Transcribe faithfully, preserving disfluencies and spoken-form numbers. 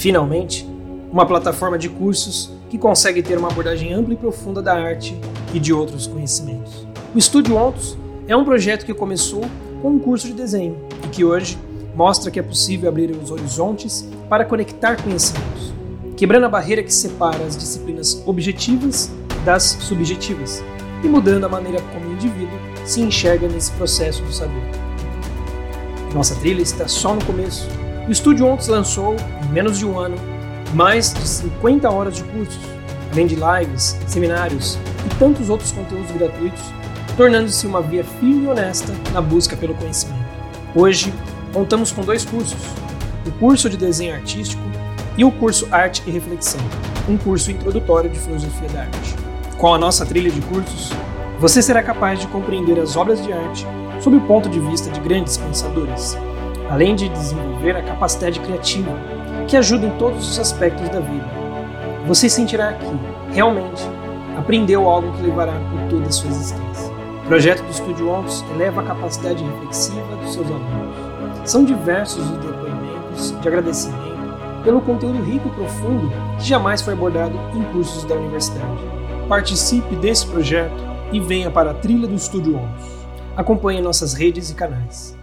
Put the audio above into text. Finalmente, uma plataforma de cursos que consegue ter uma abordagem ampla e profunda da arte e de outros conhecimentos. O Estúdio Ontos é um projeto que começou com um curso de desenho e que hoje mostra que é possível abrir os horizontes para conectar conhecimentos, quebrando a barreira que separa as disciplinas objetivas das subjetivas e mudando a maneira como o indivíduo se enxerga nesse processo do saber. Nossa trilha está só no começo. O Estúdio Ontos lançou, em menos de um ano, mais de cinquenta horas de cursos, além de lives, seminários e tantos outros conteúdos gratuitos, tornando-se uma via firme e honesta na busca pelo conhecimento. Hoje, contamos com dois cursos, o curso de desenho artístico e o curso Arte e Reflexão, um curso introdutório de filosofia da arte. Com a nossa trilha de cursos, você será capaz de compreender as obras de arte sob o ponto de vista de grandes pensadores, além de desenvolver a capacidade criativa, que ajuda em todos os aspectos da vida. Você sentirá que, realmente, aprendeu algo que levará por toda a sua existência. O projeto do Estúdio Ontos eleva a capacidade reflexiva dos seus alunos. São diversos os depoimentos de agradecimento pelo conteúdo rico e profundo que jamais foi abordado em cursos da universidade. Participe desse projeto e venha para a trilha do Estúdio Ontos. Acompanhe nossas redes e canais.